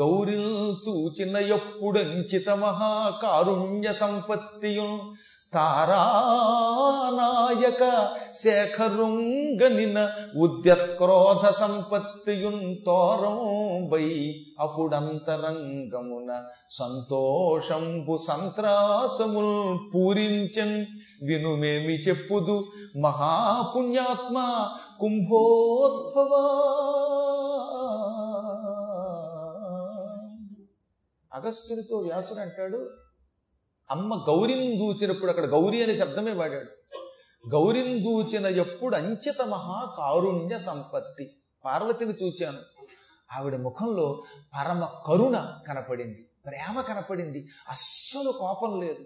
గౌరిల్చూచిన ఎప్పుడంచిత మహాకారుణ్య సంపత్తియున్ తారానాయక శేఖరుంగనిన ఉద్యత్క్రోధ సంపత్తియున్ తోరంబై అప్పుడంతరంగమున సంతోషంబు సంత్రాసముల్ పూరించన్ వినుమేమి చెప్పుదు మహాపుణ్యాత్మ కుంభోద్భవ. అగస్త్యునితో వ్యాసుడు అంటాడు, అమ్మ గౌరిని చూచినప్పుడు అక్కడ గౌరీ అనే శబ్దమే వాడాడు. గౌరిని చూచిన ఎప్పుడు అంచిత మహా కారుణ్య సంపత్తి, పార్వతిని చూచాను, ఆవిడ ముఖంలో పరమ కరుణ కనపడింది, ప్రేమ కనపడింది, అస్సలు కోపం లేదు,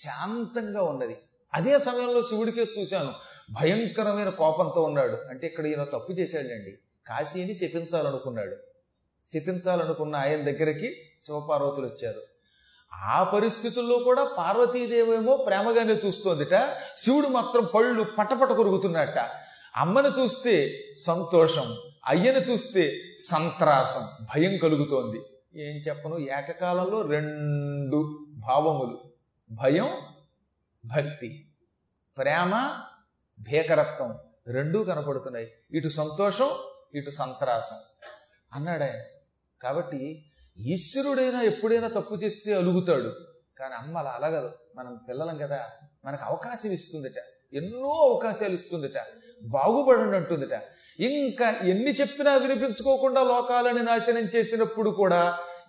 శాంతంగా ఉన్నది. అదే సమయంలో శివుడికే చూశాను, భయంకరమైన కోపంతో ఉన్నాడు. అంటే ఇక్కడ ఈయన తప్పు చేశాడండి, కాశీని శపించాలనుకున్నాడు. శపించాలనుకున్న ఆయన దగ్గరికి శివపార్వతులు వచ్చారు. ఆ పరిస్థితుల్లో కూడా పార్వతీదేవేమో ప్రేమగానే చూస్తోందిట, శివుడు మాత్రం పళ్ళు పటపట కొరుగుతున్నట్ట. అమ్మను చూస్తే సంతోషం, అయ్యను చూస్తే సంత్రాసం, భయం కలుగుతోంది. ఏం చెప్పను, ఏకకాలంలో రెండు భావములు, భయం భక్తి, ప్రేమ భేకరత్వం రెండూ కనపడుతున్నాయి. ఇటు సంతోషం ఇటు సంత్రాసం అన్నాడు ఆయన. కాబట్టి ఈశ్వరుడైనా ఎప్పుడైనా తప్పు చేస్తే అలుగుతాడు, కానీ అమ్మ అలా అలగదు. మనం పిల్లలం కదా, మనకు అవకాశం ఇస్తుందిట, ఎన్నో అవకాశాలు ఇస్తుందిట, బాగుపడండి అంటుందిట. ఇంకా ఎన్ని చెప్పినా వినిపించుకోకుండా లోకాలని నాశనం చేసినప్పుడు కూడా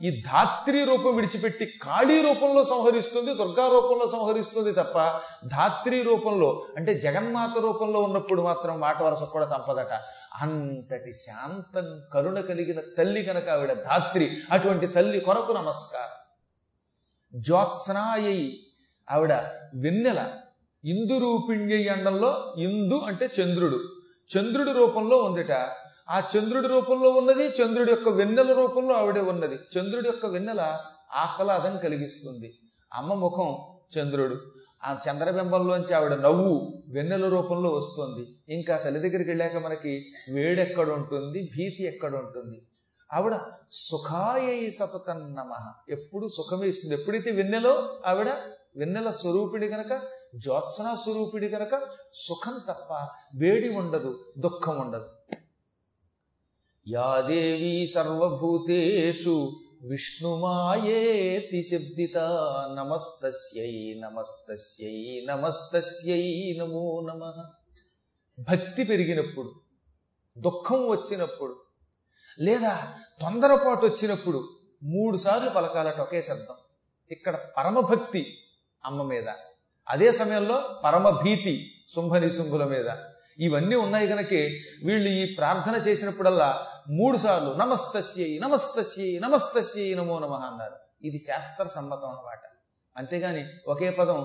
ఈ ధాత్రి రూపం విడిచిపెట్టి కాళీ రూపంలో సంహరిస్తుంది, దుర్గా రూపంలో సంహరిస్తుంది తప్ప ధాత్రి రూపంలో అంటే జగన్మాత రూపంలో ఉన్నప్పుడు మాత్రం మాట వరస కూడా చంపదట. అంతటి శాంతం కరుణ కలిగిన తల్లి కనుక ఆవిడ ధాత్రి. అటువంటి తల్లి కొరకు నమస్కారం. జ్యోత్స్నాయై ఆవిడ వెన్నెల, ఇందు రూపిణ్యై అండంలో ఇందు అంటే చంద్రుడు, చంద్రుడి రూపంలో ఉందిట. ఆ చంద్రుడి రూపంలో ఉన్నది, చంద్రుడి యొక్క వెన్నెల రూపంలో ఆవిడే ఉన్నది. చంద్రుడి యొక్క వెన్నెల ఆహ్లాదం కలిగిస్తుంది, అమ్మ ముఖం చంద్రుడు, ఆ చంద్రబింబంలోంచి ఆవిడ నవ్వు వెన్నెల రూపంలో వస్తుంది. ఇంకా తల్లి దగ్గరికి వెళ్ళాక మనకి వేడెక్కడ ఉంటుంది, భీతి ఎక్కడ ఉంటుంది. ఆవిడ సుఖాయై సతతన్నమ, ఎప్పుడు సుఖమే ఇస్తుంది. ఎప్పుడైతే వెన్నెలో ఆవిడ వెన్నెల స్వరూపిణి కనుక, జ్యోత్సనా స్వరూపిణి కనుక సుఖం తప్ప వేడి ఉండదు, దుఃఖం ఉండదు. యా దేవీ సర్వభూతేషు విష్ణుమాయేతి శబ్దిత నమస్తస్యై నమస్తస్యై నమస్తస్యై నమో నమః. భక్తి పెరిగినప్పుడు, దుఃఖం వచ్చినప్పుడు, లేదా తొందరపాటు వచ్చినప్పుడు 3 సార్లు పలకాలట ఒకే శబ్దం. ఇక్కడ పరమభక్తి అమ్మ మీద, అదే సమయంలో పరమభీతి శుంభనిశుంభుల మీద, ఇవన్నీ ఉన్నాయి కనుకే వీళ్ళు ఈ ప్రార్థన చేసినప్పుడల్లా 3 సార్లు నమస్తస్యై నమస్తస్యై నమస్తస్యై నమో నమః అన్నారు. ఇది శాస్త్ర సమ్మతం అన్నమాట. అంతేగాని ఒకే పదం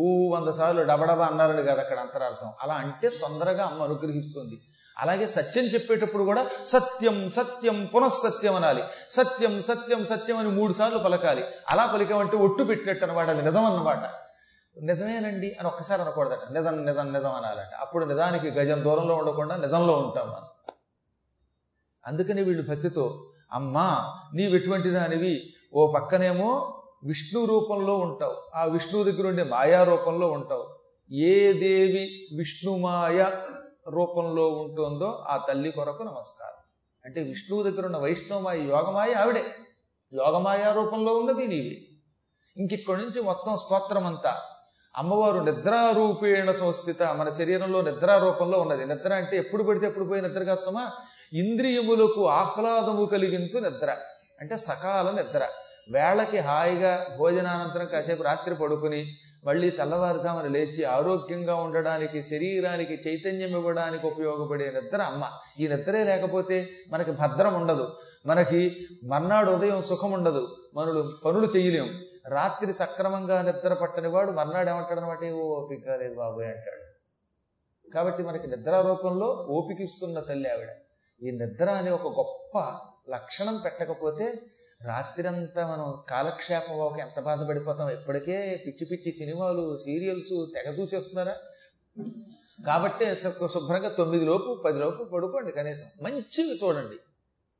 100 సార్లు డబడబా అన్నారని కాదు అక్కడ అంతరార్థం. అలా అంటే తొందరగా అమ్మ అనుగ్రహిస్తుంది. అలాగే సత్యం చెప్పేటప్పుడు కూడా సత్యం సత్యం పునఃసత్యం అనాలి, సత్యం సత్యం సత్యం అని 3 సార్లు పలకాలి. అలా పలికమంటే ఒట్టు పెట్టినట్టు అనమాట, అది నిజం అన్నమాట. నిజమేనండి అని ఒక్కసారి అనకూడదట, నిజం నిజం నిజం అనాలట. అప్పుడు నిజానికి గజం దూరంలో ఉండకుండా నిజంలో ఉంటాం మనం. అందుకని వీళ్ళు భక్తితో అమ్మా నీవెటువంటి దానివి, ఓ పక్కనేమో విష్ణు రూపంలో ఉంటావు, ఆ విష్ణువు దగ్గర ఉండే మాయా రూపంలో ఉంటావు. ఏ దేవి విష్ణుమాయ రూపంలో ఉంటుందో ఆ తల్లి కొరకు నమస్కారం. అంటే విష్ణువు దగ్గర ఉన్న వైష్ణవమాయ యోగమాయ ఆవిడే, యోగమాయా రూపంలో ఉన్నది నీవి. ఇంకిక్కడి నుంచి మొత్తం స్తోత్రం అంతా అమ్మవారు నిద్రారూపేణ సంస్థిత, మన శరీరంలో నిద్రారూపంలో ఉన్నది. నిద్ర అంటే ఎప్పుడు పడితే ఎప్పుడు పోయి నిద్ర కాదు సుమా, ఇంద్రియములకు ఆహ్లాదము కలిగించు నిద్ర అంటే సకాల నిద్ర. వేళకి హాయిగా భోజనానంతరం కాసేపు రాత్రి పడుకుని మళ్ళీ తెల్లవారుజామున లేచి ఆరోగ్యంగా ఉండడానికి, శరీరానికి చైతన్యం ఇవ్వడానికి ఉపయోగపడే నిద్ర అమ్మ. ఈ నిద్రే లేకపోతే మనకి భద్రం ఉండదు, మనకి మర్నాడు ఉదయం సుఖం ఉండదు, మనలు పనులు చేయలేం. రాత్రి సక్రమంగా నిద్ర పట్టని వాడు మర్నాడు ఏమంటాడనమాట, ఓపిక లేదు బాబోయ్ అంటాడు. కాబట్టి మనకి నిద్ర రూపంలో ఓపికిస్తున్న తల్లి ఆవిడ. ఈ నిద్ర అనే ఒక గొప్ప లక్షణం పెట్టకపోతే రాత్రంతా మనం కాలక్షేపం ఒక ఎంత బాధపడిపోతాం. ఇప్పటికే పిచ్చి పిచ్చి సినిమాలు సీరియల్స్ తెగ చూసేస్తున్నారా. కాబట్టి శుభ్రంగా 9 లోపు 10 లోపు పడుకోండి, కనీసం మంచివి చూడండి.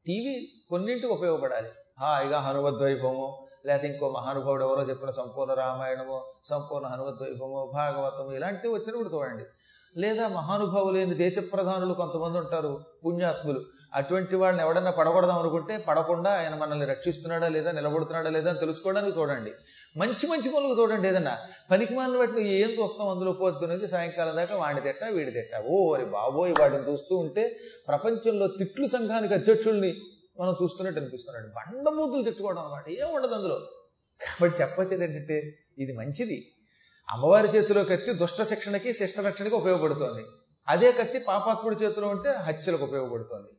టీవీ కొన్నింటికి ఉపయోగపడాలి, హాయిగా హనుమద్వైభవము, లేకపోతే ఇంకో మహానుభావుడు ఎవరో చెప్పిన సంపూర్ణ రామాయణము, సంపూర్ణ హనుమద్వైభవము, భాగవతము ఇలాంటివి వచ్చినప్పుడు చూడండి. లేదా మహానుభావులేని దేశ ప్రధానులు కొంతమంది ఉంటారు, పుణ్యాత్ములు. అటువంటి వాళ్ళని ఎవడన్నా పడగొడదాం అనుకుంటే పడకుండా ఆయన మనల్ని రక్షిస్తున్నాడా లేదా, నిలబడుతున్నాడా లేదా అని తెలుసుకోవడానికి చూడండి. మంచి మంచి పనులకు చూడండి. ఏదన్నా పనికి మాలిన వాటిని ఏం చూస్తాం, అందులో పోతు నుంచి సాయంకాలం దాకా వాడి తిట్ట వీడి తిట్ట. ఓ అరే బాబోయ్, వాటిని చూస్తూ ఉంటే ప్రపంచంలో తిట్లు సంఘానికి అధ్యక్షుల్ని మనం చూస్తున్నట్టు అనిపిస్తున్నాడు. బండమూతులు తిట్టుకోవడం అనమాట, ఏం ఉండదు అందులో. కాబట్టి చెప్పొచ్చేది ఏంటంటే ఇది మంచిది. అమ్మవారి చేతిలో కత్తి దుష్ట శిక్షణకి, శిష్ట రక్షణకి ఉపయోగపడుతోంది. అదే కత్తి పాపాత్ముడి చేతిలో ఉంటే హత్యలకు ఉపయోగపడుతోంది.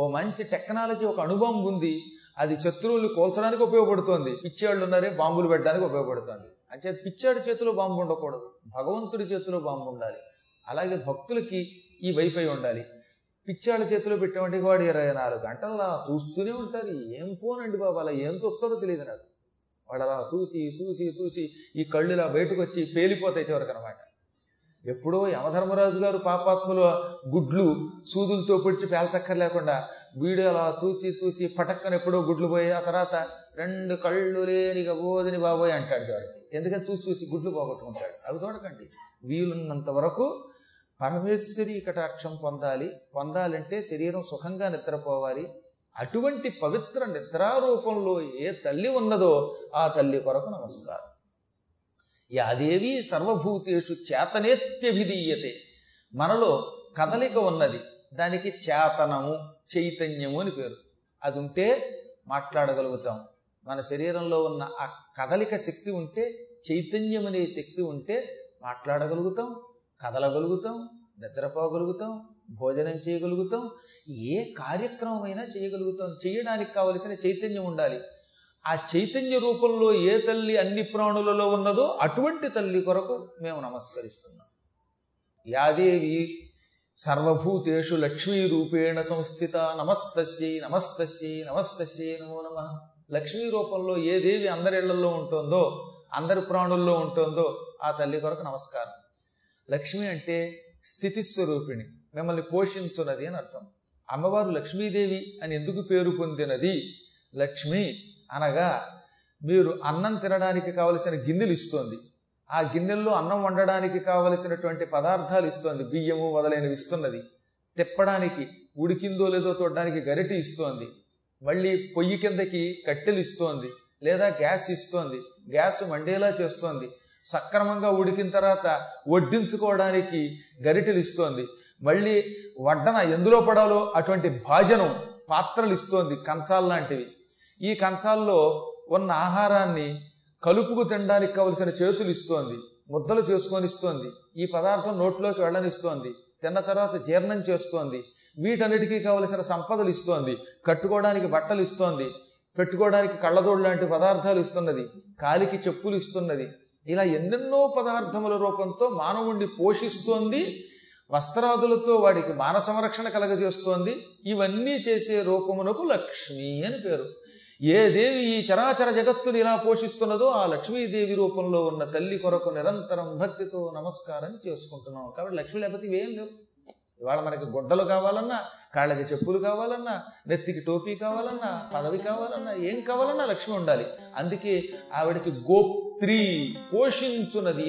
ఓ మంచి టెక్నాలజీ, ఒక అణుబాంబు ఉంది, అది శత్రువులు కోల్చడానికి ఉపయోగపడుతోంది. పిచ్చేళ్ళు ఉన్నారే, బాంబులు పెట్టడానికి ఉపయోగపడుతోంది. అంటే పిచ్చాడి చేతిలో బాంబు ఉండకూడదు, భగవంతుడి చేతిలో బాంబు ఉండాలి. అలాగే భక్తులకి ఈ వైఫై ఉండాలి. పిచ్చాళ్ళ చేతిలో పెట్టేవంటి వాడు 24 గంటలు చూస్తూనే ఉంటారు. ఏం ఫోన్ అండి బాబు, అలా ఏం చూస్తారో తెలియదు నాకు. వాడు అలా చూసి చూసి చూసి ఈ కళ్ళు ఇలా బయటకు వచ్చి పేలిపోతాయి చివరికి అనమాట. ఎప్పుడో యమధర్మరాజు గారు పాపాత్ముల గుడ్లు సూదులతో పిడిచి పేల్చక్కర్లేకుండా వీడు అలా చూసి చూసి పటక్కన ఎప్పుడో గుడ్లు పోయి, ఆ తర్వాత 2 కళ్ళు లేనిగా బోదని బాబోయ్ అంటాడు చివరికి. ఎందుకని చూసి చూసి గుడ్లు పోగొట్టుకుంటాడు. అవి చూడకండి. వీలున్నంత వరకు పరమేశ్వరి కటాక్షం పొందాలి. పొందాలంటే శరీరం సుఖంగా నిద్రపోవాలి. అటువంటి పవిత్ర నిద్రారూపంలో ఏ తల్లి ఉన్నదో ఆ తల్లి కొరకు నమస్కారం. యాదేవి సర్వభూతేషు చేతనేత్యభిధీయతే. మనలో కదలిక ఉన్నది, దానికి చేతనము, చైతన్యము అని పేరు. అది ఉంటే మాట్లాడగలుగుతాం. మన శరీరంలో ఉన్న ఆ కదలిక శక్తి ఉంటే, చైతన్యం అనే శక్తి ఉంటే మాట్లాడగలుగుతాం, కదలగలుగుతాం, నిద్రపోగలుగుతాం, భోజనం చేయగలుగుతాం, ఏ కార్యక్రమమైనా చేయగలుగుతాం. చేయడానికి కావలసిన చైతన్యం ఉండాలి. ఆ చైతన్య రూపంలో ఏ తల్లి అన్ని ప్రాణులలో ఉన్నదో అటువంటి తల్లి కొరకు మేము నమస్కరిస్తున్నాం. యాదేవి సర్వభూతేషు లక్ష్మీ రూపేణ సంస్థిత నమస్తస్యై నమస్తస్యై నమస్తస్యై నమో నమః. లక్ష్మీ రూపంలో ఏ దేవి అందరిళ్లలో ఉంటుందో, అందరి ప్రాణుల్లో ఉంటుందో ఆ తల్లి కొరకు నమస్కారం. లక్ష్మి అంటే స్థితిస్వరూపిణి, మిమ్మల్ని పోషించున్నది అని అర్థం. అమ్మవారు లక్ష్మీదేవి అని ఎందుకు పేరు పొందినది? లక్ష్మి అనగా మీరు అన్నం తినడానికి కావలసిన గిన్నెలు ఇస్తోంది, ఆ గిన్నెల్లో అన్నం వండడానికి కావలసినటువంటి పదార్థాలు ఇస్తోంది, బియ్యము మొదలైనవి ఇస్తున్నది, తిప్పడానికి ఉడికిందో లేదో చూడడానికి గరిటె ఇస్తోంది, మళ్ళీ పొయ్యి కిందకి కట్టెలు ఇస్తోంది, లేదా గ్యాస్ ఇస్తోంది, గ్యాస్ మండేలా చేస్తోంది, సక్రమంగా ఉడికిన తర్వాత వడ్డించుకోవడానికి గరిటెలు ఇస్తోంది, మళ్ళీ వడ్డన ఎందులో పడాలో అటువంటి భాజనం పాత్రలు ఇస్తోంది, కంచాలు లాంటివి. ఈ కంచాల్లో ఉన్న ఆహారాన్ని కలుపుకు తినడానికి కావలసిన చేతులు ఇస్తోంది, ముద్దలు చేసుకొని ఇస్తోంది, ఈ పదార్థం నోట్లోకి వెళ్ళనిస్తోంది, తిన్న తర్వాత జీర్ణం చేస్తోంది, వీటన్నిటికీ కావలసిన సంపదలు ఇస్తోంది, కట్టుకోవడానికి బట్టలు ఇస్తోంది, పెట్టుకోవడానికి కళ్ళజోడు లాంటి పదార్థాలు ఇస్తున్నది, కాలికి చెప్పులు ఇస్తున్నది, ఇలా ఎన్నెన్నో పదార్థముల రూపంతో మానవుణ్ణి పోషిస్తోంది, వస్త్రాదులతో వాడికి మాన సంరక్షణ కలగజేస్తోంది. ఇవన్నీ చేసే రూపమునకు లక్ష్మి అని పేరు. ఏ దేవి ఈ చరాచర జగత్తుని ఇలా పోషిస్తున్నదో ఆ లక్ష్మీదేవి రూపంలో ఉన్న తల్లి కొరకు నిరంతరం భక్తితో నమస్కారం చేసుకుంటున్నాం. కాబట్టి లక్ష్మీ లేకపోతే ఇవేం లేవు. ఇవాళ మనకి గుడ్డలు కావాలన్నా, కాళ్ళకి చెప్పులు కావాలన్నా, నెత్తికి టోపీ కావాలన్నా, పదవి కావాలన్నా, ఏం కావాలన్నా లక్ష్మి ఉండాలి. అందుకే ఆవిడకి గోప్త్రి, పోషించున్నది.